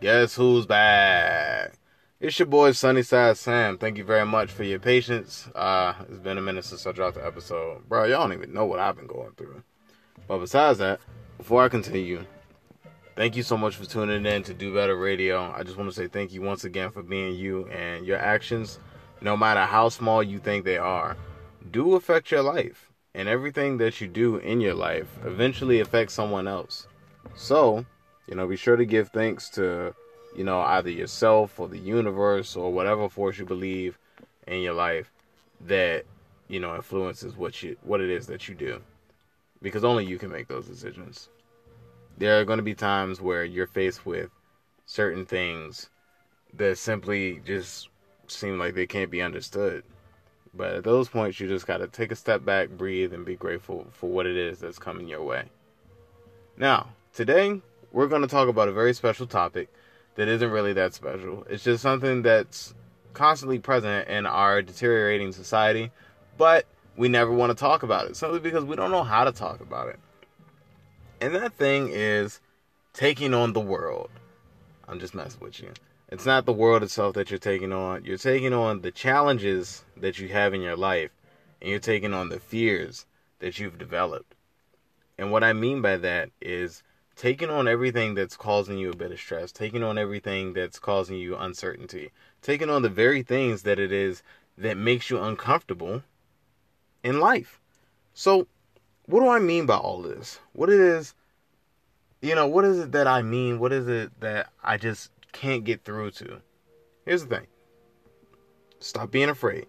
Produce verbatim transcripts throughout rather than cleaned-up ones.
Guess who's back? It's your boy Sunnyside Sam. Thank you very much for your patience. Uh, it's been a minute since I dropped the episode. Bro, y'all don't even know what I've been going through. But besides that, before I continue, thank you so much for tuning in to Do Better Radio. I just want to say thank you once again for being you, and your actions, no matter how small you think they are, do affect your life. And everything that you do in your life eventually affects someone else. So, you know, be sure to give thanks to, you know, either yourself or the universe or whatever force you believe in your life that, you know, influences what you what it is that you do. Because only you can make those decisions. There are going to be times where you're faced with certain things that simply just seem like they can't be understood. But at those points, you just got to take a step back, breathe, and be grateful for what it is that's coming your way. Now, today, we're going to talk about a very special topic that isn't really that special. It's just something that's constantly present in our deteriorating society, but we never want to talk about it, simply because we don't know how to talk about it. And that thing is taking on the world. I'm just messing with you. It's not the world itself that you're taking on. You're taking on the challenges that you have in your life, and you're taking on the fears that you've developed. And what I mean by that is taking on everything that's causing you a bit of stress, taking on everything that's causing you uncertainty, taking on the very things that it is that makes you uncomfortable in life. So what do I mean by all this? What it is, you know, what is it that I mean? What is it that I just can't get through to? Here's the thing. Stop being afraid.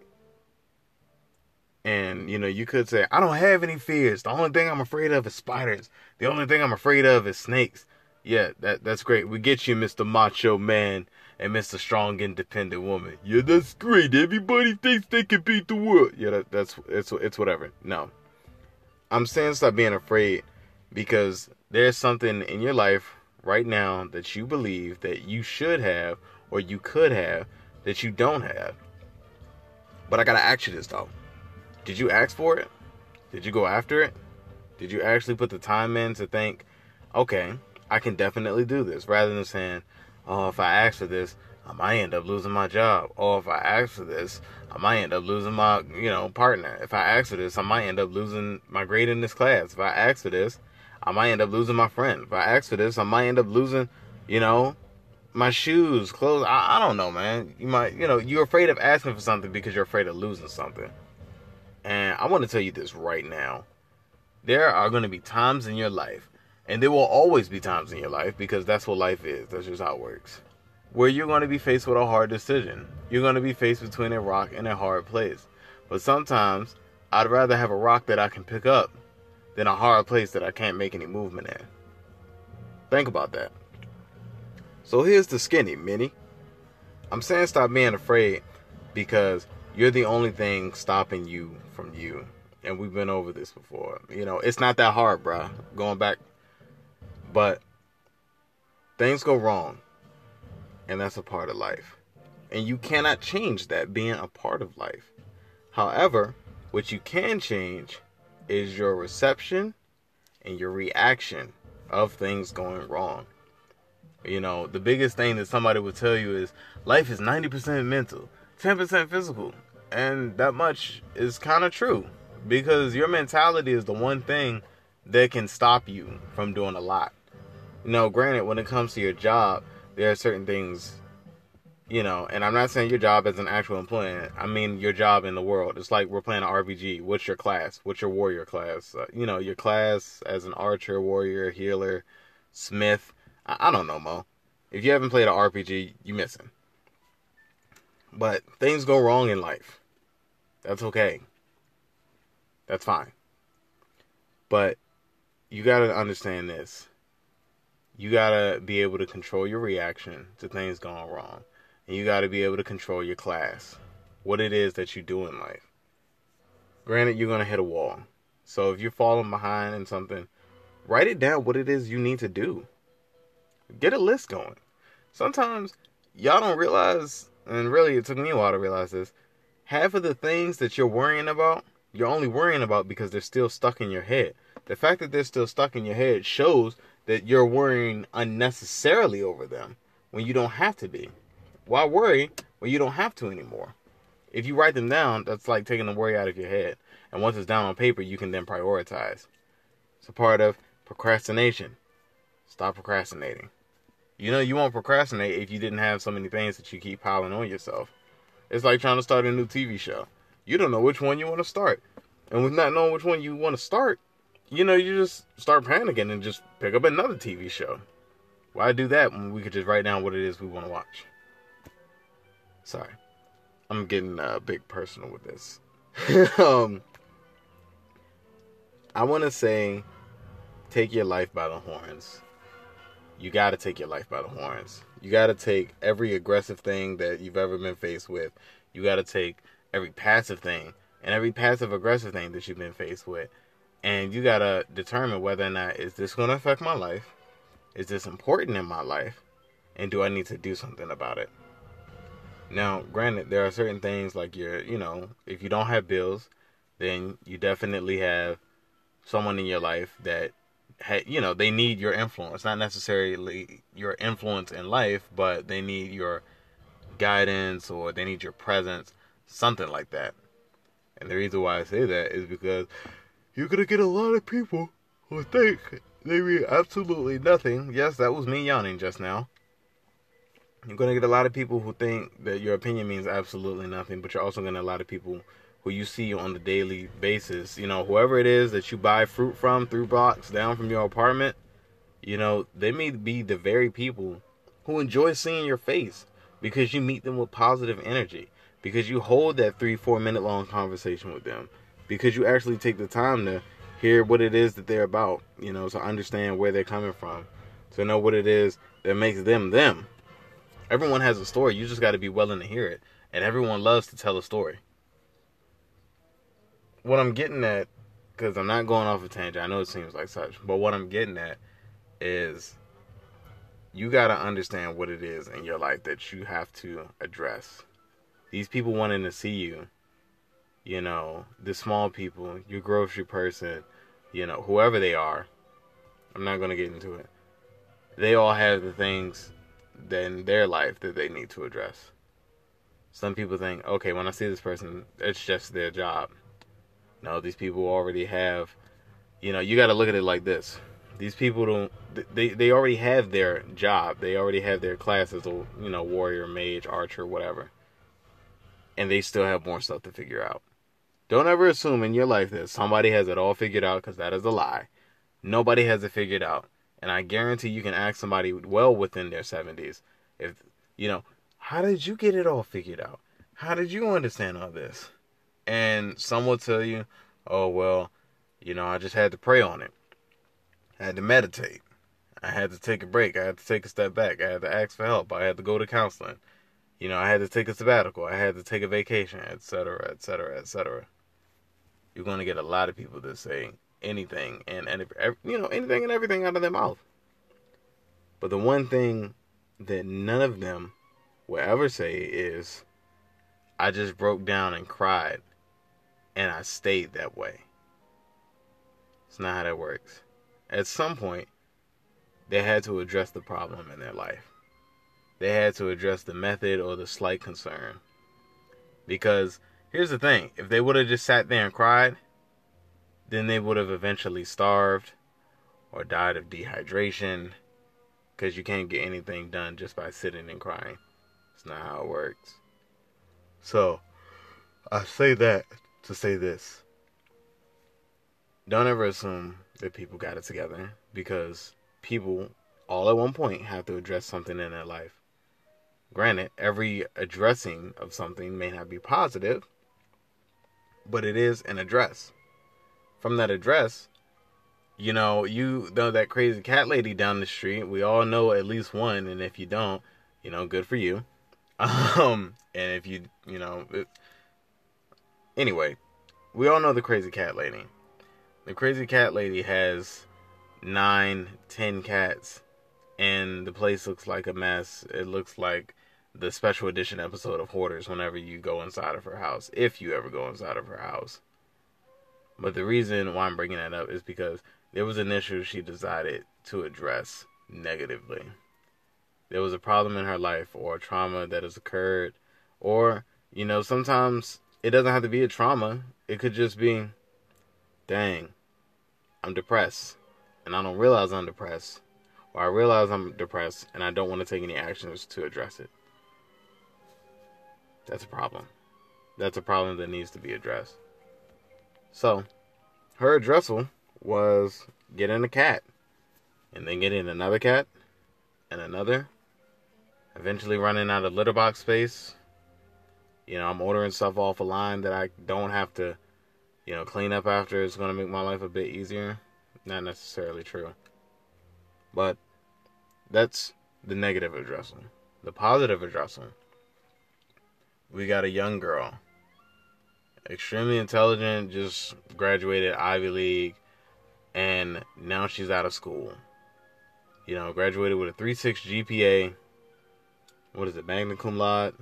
And, you know, you could say, I don't have any fears. The only thing I'm afraid of is spiders. The only thing I'm afraid of is snakes. Yeah, that that's great. We get you, Mister Macho Man and Mister Strong Independent Woman. Yeah, that's great. Everybody thinks they can beat the world. Yeah, that, that's it's, it's whatever. No. I'm saying stop being afraid, because there's something in your life right now that you believe that you should have or you could have that you don't have. But I got to ask you this, though. Did you ask for it? Did you go after it? Did you actually put the time in to think, okay, I can definitely do this, rather than saying, oh, if I ask for this, I might end up losing my job. Or if I ask for this, I might end up losing my, you know, partner. If I ask for this, I might end up losing my grade in this class. If I ask for this, I might end up losing my friend. If I ask for this, I might end up losing, you know, my shoes, clothes. I, I don't know, man. You might, you know, you're afraid of asking for something because you're afraid of losing something. And I want to tell you this right now. There are going to be times in your life, and there will always be times in your life, because that's what life is. That's just how it works. Where you're going to be faced with a hard decision. You're going to be faced between a rock and a hard place. But sometimes, I'd rather have a rock that I can pick up than a hard place that I can't make any movement in. Think about that. So here's the skinny, Minnie. I'm saying stop being afraid, because you're the only thing stopping you from you. And we've been over this before. You know, it's not that hard, bro. Going back. But things go wrong. And that's a part of life. And you cannot change that being a part of life. However, what you can change is your reception and your reaction of things going wrong. You know, the biggest thing that somebody would tell you is life is ninety percent mental, ten percent physical. And that much is kind of true, because your mentality is the one thing that can stop you from doing a lot. You know, granted, when it comes to your job, there are certain things, you know, and I'm not saying your job as an actual employee. I mean your job in the world. It's like we're playing an R P G. What's your class? What's your warrior class? Uh, you know, your class as an archer, warrior, healer, smith. I, I don't know, Mo. If you haven't played an R P G, you're missing. But things go wrong in life. That's okay. That's fine. But you got to understand this. You got to be able to control your reaction to things going wrong. And you got to be able to control your class. What it is that you do in life. Granted, you're going to hit a wall. So if you're falling behind in something, write it down what it is you need to do. Get a list going. Sometimes y'all don't realize, and really it took me a while to realize this, half of the things that you're worrying about, you're only worrying about because they're still stuck in your head. The fact that they're still stuck in your head shows that you're worrying unnecessarily over them. when you don't have to be? Why worry when you don't have to anymore? If you write them down, that's like taking the worry out of your head. And once it's down on paper, you can then prioritize. It's a part of procrastination. Stop procrastinating. You know you won't procrastinate if you didn't have so many things that you keep piling on yourself. It's like trying to start a new T V show. You don't know which one you want to start. And with not knowing which one you want to start, you know, you just start panicking and just pick up another T V show. Why do that when we could just write down what it is we want to watch? Sorry. I'm getting a uh, big personal with this. um, I want to say, take your life by the horns. You got to take your life by the horns. You got to take every aggressive thing that you've ever been faced with. You got to take every passive thing and every passive aggressive thing that you've been faced with. And you got to determine whether or not, is this going to affect my life? Is this important in my life? And do I need to do something about it? Now, granted, there are certain things like your, you know, if you don't have bills, then you definitely have someone in your life that, ha- you know, they need your influence. Not necessarily your influence in life, but they need your guidance or they need your presence, something like that. And the reason why I say that is because you're going to get a lot of people who think they mean absolutely nothing. Yes, that was me yawning just now. You're going to get a lot of people who think that your opinion means absolutely nothing, but you're also going to get a lot of people who you see on the daily basis. You know, whoever it is that you buy fruit from three blocks down from your apartment, you know, they may be the very people who enjoy seeing your face because you meet them with positive energy, because you hold that three, four minute long conversation with them, because you actually take the time to hear what it is that they're about, you know, to understand where they're coming from, to know what it is that makes them them. Everyone has a story. You just got to be willing to hear it. And everyone loves to tell a story. What I'm getting at, because I'm not going off a tangent. I know it seems like such. But what I'm getting at is you got to understand what it is in your life that you have to address. These people wanting to see you, you know, the small people, your grocery person, you know, whoever they are. I'm not going to get into it. They all have the things than their life that they need to address. Some people think, okay, when I see this person, it's just their job. No, these people already have, you know, you got to look at it like this. These people don't, they, they already have their job. They already have their classes, you know, warrior, mage, archer, whatever. And they still have more stuff to figure out. Don't ever assume in your life that somebody has it all figured out, because that is a lie. Nobody has it figured out. And I guarantee you can ask somebody well within their seventies. If, you know, how did you get it all figured out? How did you understand all this? And some will tell you, oh, well, you know, I just had to pray on it. I had to meditate. I had to take a break. I had to take a step back. I had to ask for help. I had to go to counseling. You know, I had to take a sabbatical. I had to take a vacation, et cetera, et cetera, et cetera. You're going to get a lot of people that say anything and, and you know, anything and everything out of their mouth. But the one thing that none of them will ever say is, I just broke down and cried and I stayed that way. It's not how that works. At some point, they had to address the problem in their life. They had to address the method or the slight concern. Because here's the thing, if they would have just sat there and cried, then they would have eventually starved or died of dehydration, because you can't get anything done just by sitting and crying. It's not how it works. So, I say that to say this. Don't ever assume that people got it together, because people all at one point have to address something in their life. Granted, every addressing of something may not be positive, but it is an address. From that address, you know, you know that crazy cat lady down the street. We all know at least one, and if you don't, you know, good for you. Um, and if you, you know, it, anyway, we all know the crazy cat lady. The crazy cat lady has nine, ten cats, and the place looks like a mess. It looks like the special edition episode of Hoarders whenever you go inside of her house, if you ever go inside of her house. But the reason why I'm bringing that up is because there was an issue she decided to address negatively. there was a problem in her life or a trauma that has occurred. Or, you know, sometimes it doesn't have to be a trauma. It could just be, dang, I'm depressed and I don't realize I'm depressed. Or I realize I'm depressed and I don't want to take any actions to address it. That's a problem. That's a problem that needs to be addressed. So, her addressal was getting a cat, and then getting another cat, and another, eventually running out of litter box space. You know, I'm ordering stuff off a line that I don't have to, you know, clean up after. It's going to make my life a bit easier. Not necessarily true. But that's the negative addressal. The positive addressal, we got a young girl, extremely intelligent, just graduated Ivy League, and now she's out of school. You know, graduated with a three point six G P A. What is it, magna cum laude?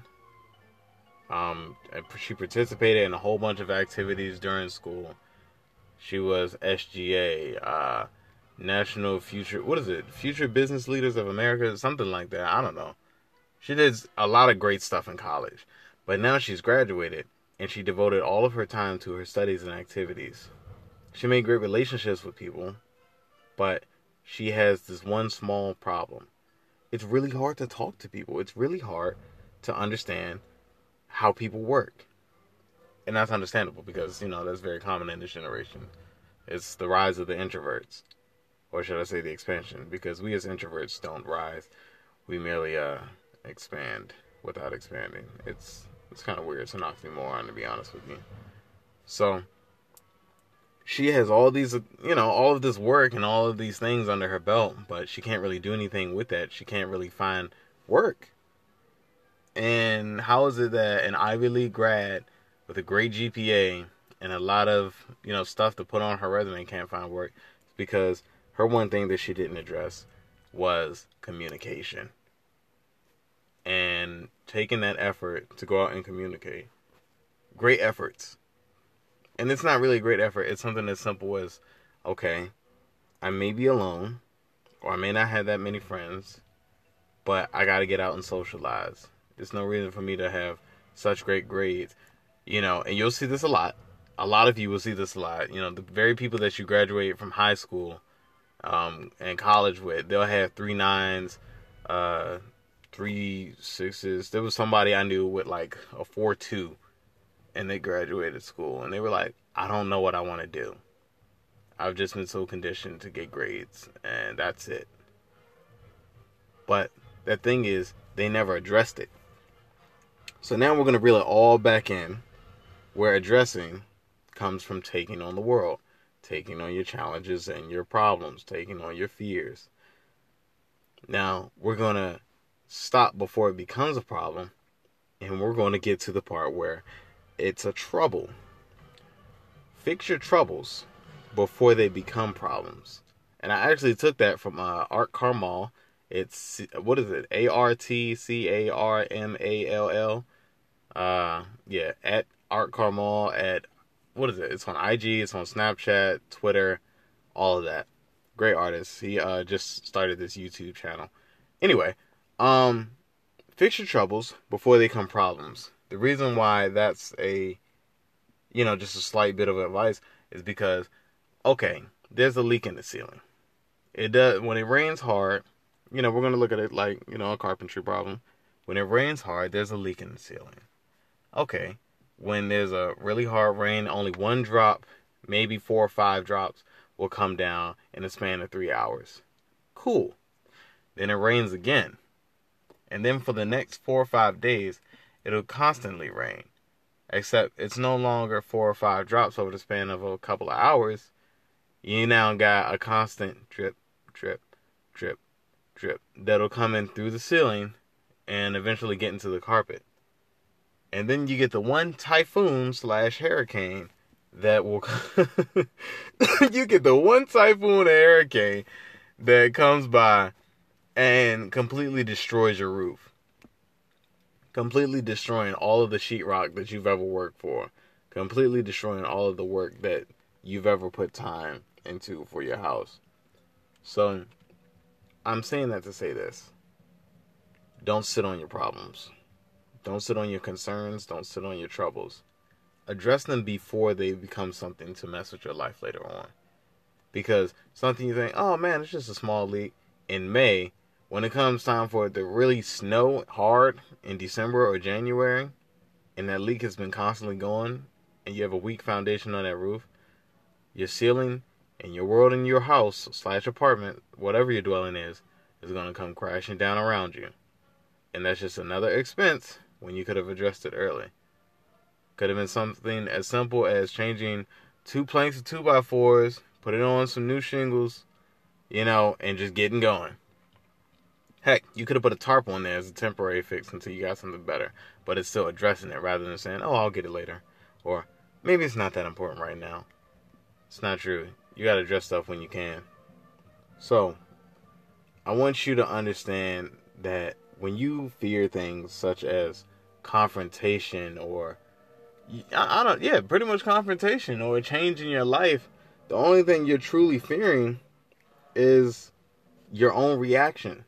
Um, she participated in a whole bunch of activities during school. She was S G A, uh, National Future, what is it, Future Business Leaders of America, something like that. I don't know. She did a lot of great stuff in college, but now she's graduated, and she devoted all of her time to her studies and activities. She made great relationships with people, but she has this one small problem. It's really hard to talk to people. It's really hard to understand how people work. And that's understandable because, you know, that's very common in this generation. It's the rise of the introverts, or should I say the expansion, because we as introverts don't rise. We merely uh, expand without expanding. It's it's kind of weird. It's an oxymoron, to be honest with you. So she has all these, you know, all of this work and all of these things under her belt, but she can't really do anything with that. She can't really find work. And how is it that an Ivy League grad with a great G P A and a lot of, you know, stuff to put on her resume can't find work? It's because her one thing that she didn't address was communication. And taking that effort to go out and communicate. Great efforts. And it's not really a great effort. It's something as simple as, okay, I may be alone, or I may not have that many friends, but I got to get out and socialize. There's no reason for me to have such great grades. You know, and you'll see this a lot. A lot of you will see this a lot. You know, the very people that you graduate from high school um, and college with, they'll have three nines, uh, three sixes. There was somebody I knew with like a four two. And they graduated school, and they were like, I don't know what I want to do. I've just been so conditioned to get grades, and that's it. But the thing is, they never addressed it. So now we're going to reel it all back in, where addressing comes from taking on the world, taking on your challenges and your problems, taking on your fears. Now, we're going to stop before it becomes a problem, and we're going to get to the part where it's a trouble. Fix your troubles before they become problems. And I actually took that from uh, Art Carmel. It's, what is it? A R T C A R M A L L. Uh, yeah, at Art Carmel. At, what is it? It's on I G, it's on Snapchat, Twitter, all of that. Great artist. He uh, just started this YouTube channel. Anyway, um, fix your troubles before they become problems. The reason why that's a, you know, just a slight bit of advice is because, okay, there's a leak in the ceiling. It does, when it rains hard, you know, we're going to look at it like, you know, a carpentry problem. When it rains hard, there's a leak in the ceiling. Okay, when there's a really hard rain, only one drop, maybe four or five drops will come down in a span of three hours. Cool. Then it rains again. And then for the next four or five days, it'll constantly rain, except it's no longer four or five drops over the span of a couple of hours. You now got a constant drip, drip, drip, drip that'll come in through the ceiling and eventually get into the carpet. And then you get the one typhoon slash hurricane that will... you get the one typhoon or hurricane that comes by and completely destroys your roof. Completely destroying all of the sheetrock that you've ever worked for. Completely destroying all of the work that you've ever put time into for your house. So, I'm saying that to say this. Don't sit on your problems. Don't sit on your concerns. Don't sit on your troubles. Address them before they become something to mess with your life later on. Because something you think, oh man, it's just a small leak in May, when it comes time for it to really snow hard in December or January, and that leak has been constantly going, and you have a weak foundation on that roof, your ceiling and your world in your house slash apartment, whatever your dwelling is, is going to come crashing down around you. And that's just another expense when you could have addressed it early. Could have been something as simple as changing two planks of two by fours, putting on some new shingles, you know, and just getting going. Heck, you could have put a tarp on there as a temporary fix until you got something better. But it's still addressing it rather than saying, oh, I'll get it later. Or maybe it's not that important right now. It's not true. You got to address stuff when you can. So I want you to understand that when you fear things such as confrontation or, I don't, yeah, pretty much confrontation or a change in your life, the only thing you're truly fearing is your own reaction.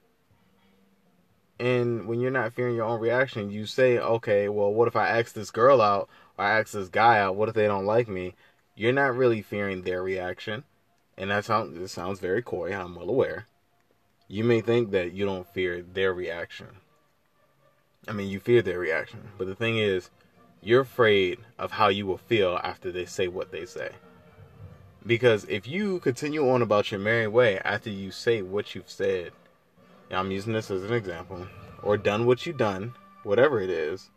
And when you're not fearing your own reaction, you say, okay, well, what if I ask this girl out or I ask this guy out? What if they don't like me? You're not really fearing their reaction. And that sounds, it sounds very coy, I'm well aware. You may think that you don't fear their reaction. I mean, you fear their reaction. But the thing is, you're afraid of how you will feel after they say what they say. Because if you continue on about your merry way after you say what you've said, I'm using this as an example, or done what you done, whatever it is,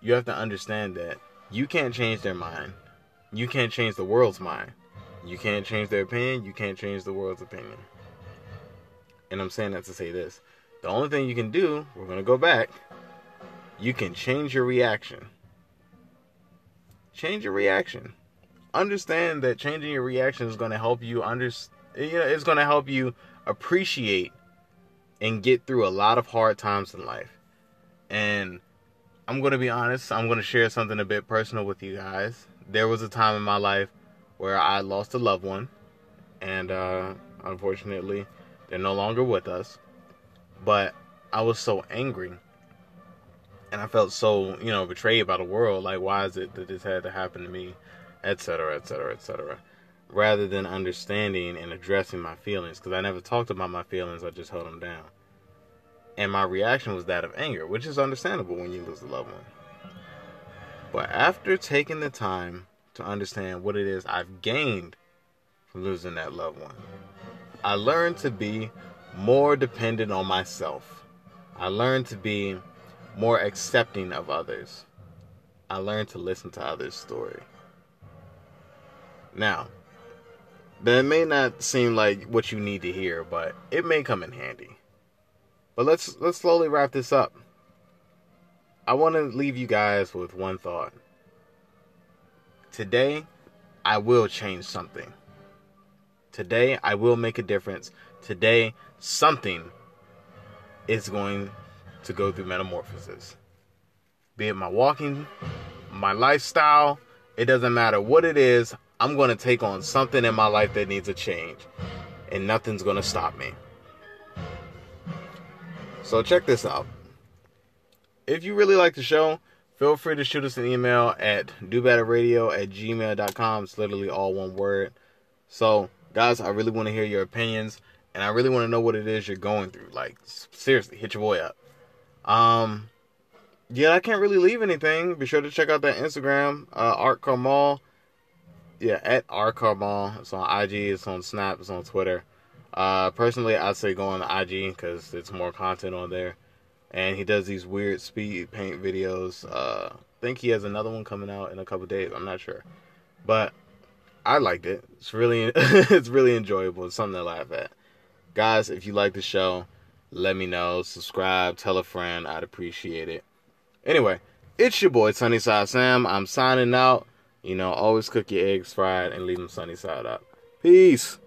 you have to understand that you can't change their mind. You can't change the world's mind. You can't change their opinion. You can't change the world's opinion. And I'm saying that to say this. The only thing you can do, we're going to go back, you can change your reaction. Change your reaction. Understand that changing your reaction is going to help you under, it's going to help you appreciate and get through a lot of hard times in life. And I'm going to be honest. I'm going to share something a bit personal with you guys. There was a time in my life where I lost a loved one. And uh, unfortunately, they're no longer with us. But I was so angry. And I felt so, you know, betrayed by the world. Like, why is it that this had to happen to me? Et cetera, et cetera, et cetera. Rather than understanding and addressing my feelings. Because I never talked about my feelings. I just held them down. And my reaction was that of anger, which is understandable when you lose a loved one. But after taking the time to understand what it is I've gained from losing that loved one, I learned to be more dependent on myself. I learned to be more accepting of others. I learned to listen to others' story. Now, that may not seem like what you need to hear, but it may come in handy. But let's let's slowly wrap this up. I want to leave you guys with one thought. Today, I will change something. Today, I will make a difference. Today, something is going to go through metamorphosis. Be it my walking, my lifestyle, it doesn't matter what it is. I'm going to take on something in my life that needs a change. And nothing's going to stop me. So check this out. If you really like the show, feel free to shoot us an email at do better radio at gmail dot com. It's literally all one word. So, guys, I really want to hear your opinions. And I really want to know what it is you're going through. Like, seriously, hit your boy up. Um, yeah, I can't really leave anything. Be sure to check out that Instagram, uh, Art Carmel. Yeah, at Art Carmel. It's on I G. It's on Snap. It's on Twitter. Uh, personally, I'd say go on the I G because it's more content on there. And he does these weird speed paint videos. Uh, I think he has another one coming out in a couple days. I'm not sure. But I liked it. It's really it's really enjoyable. It's something to laugh at. Guys, if you like the show, let me know. Subscribe. Tell a friend. I'd appreciate it. Anyway, it's your boy, Sunnyside Sam. I'm signing out. You know, always cook your eggs fried and leave them sunny side up. Peace.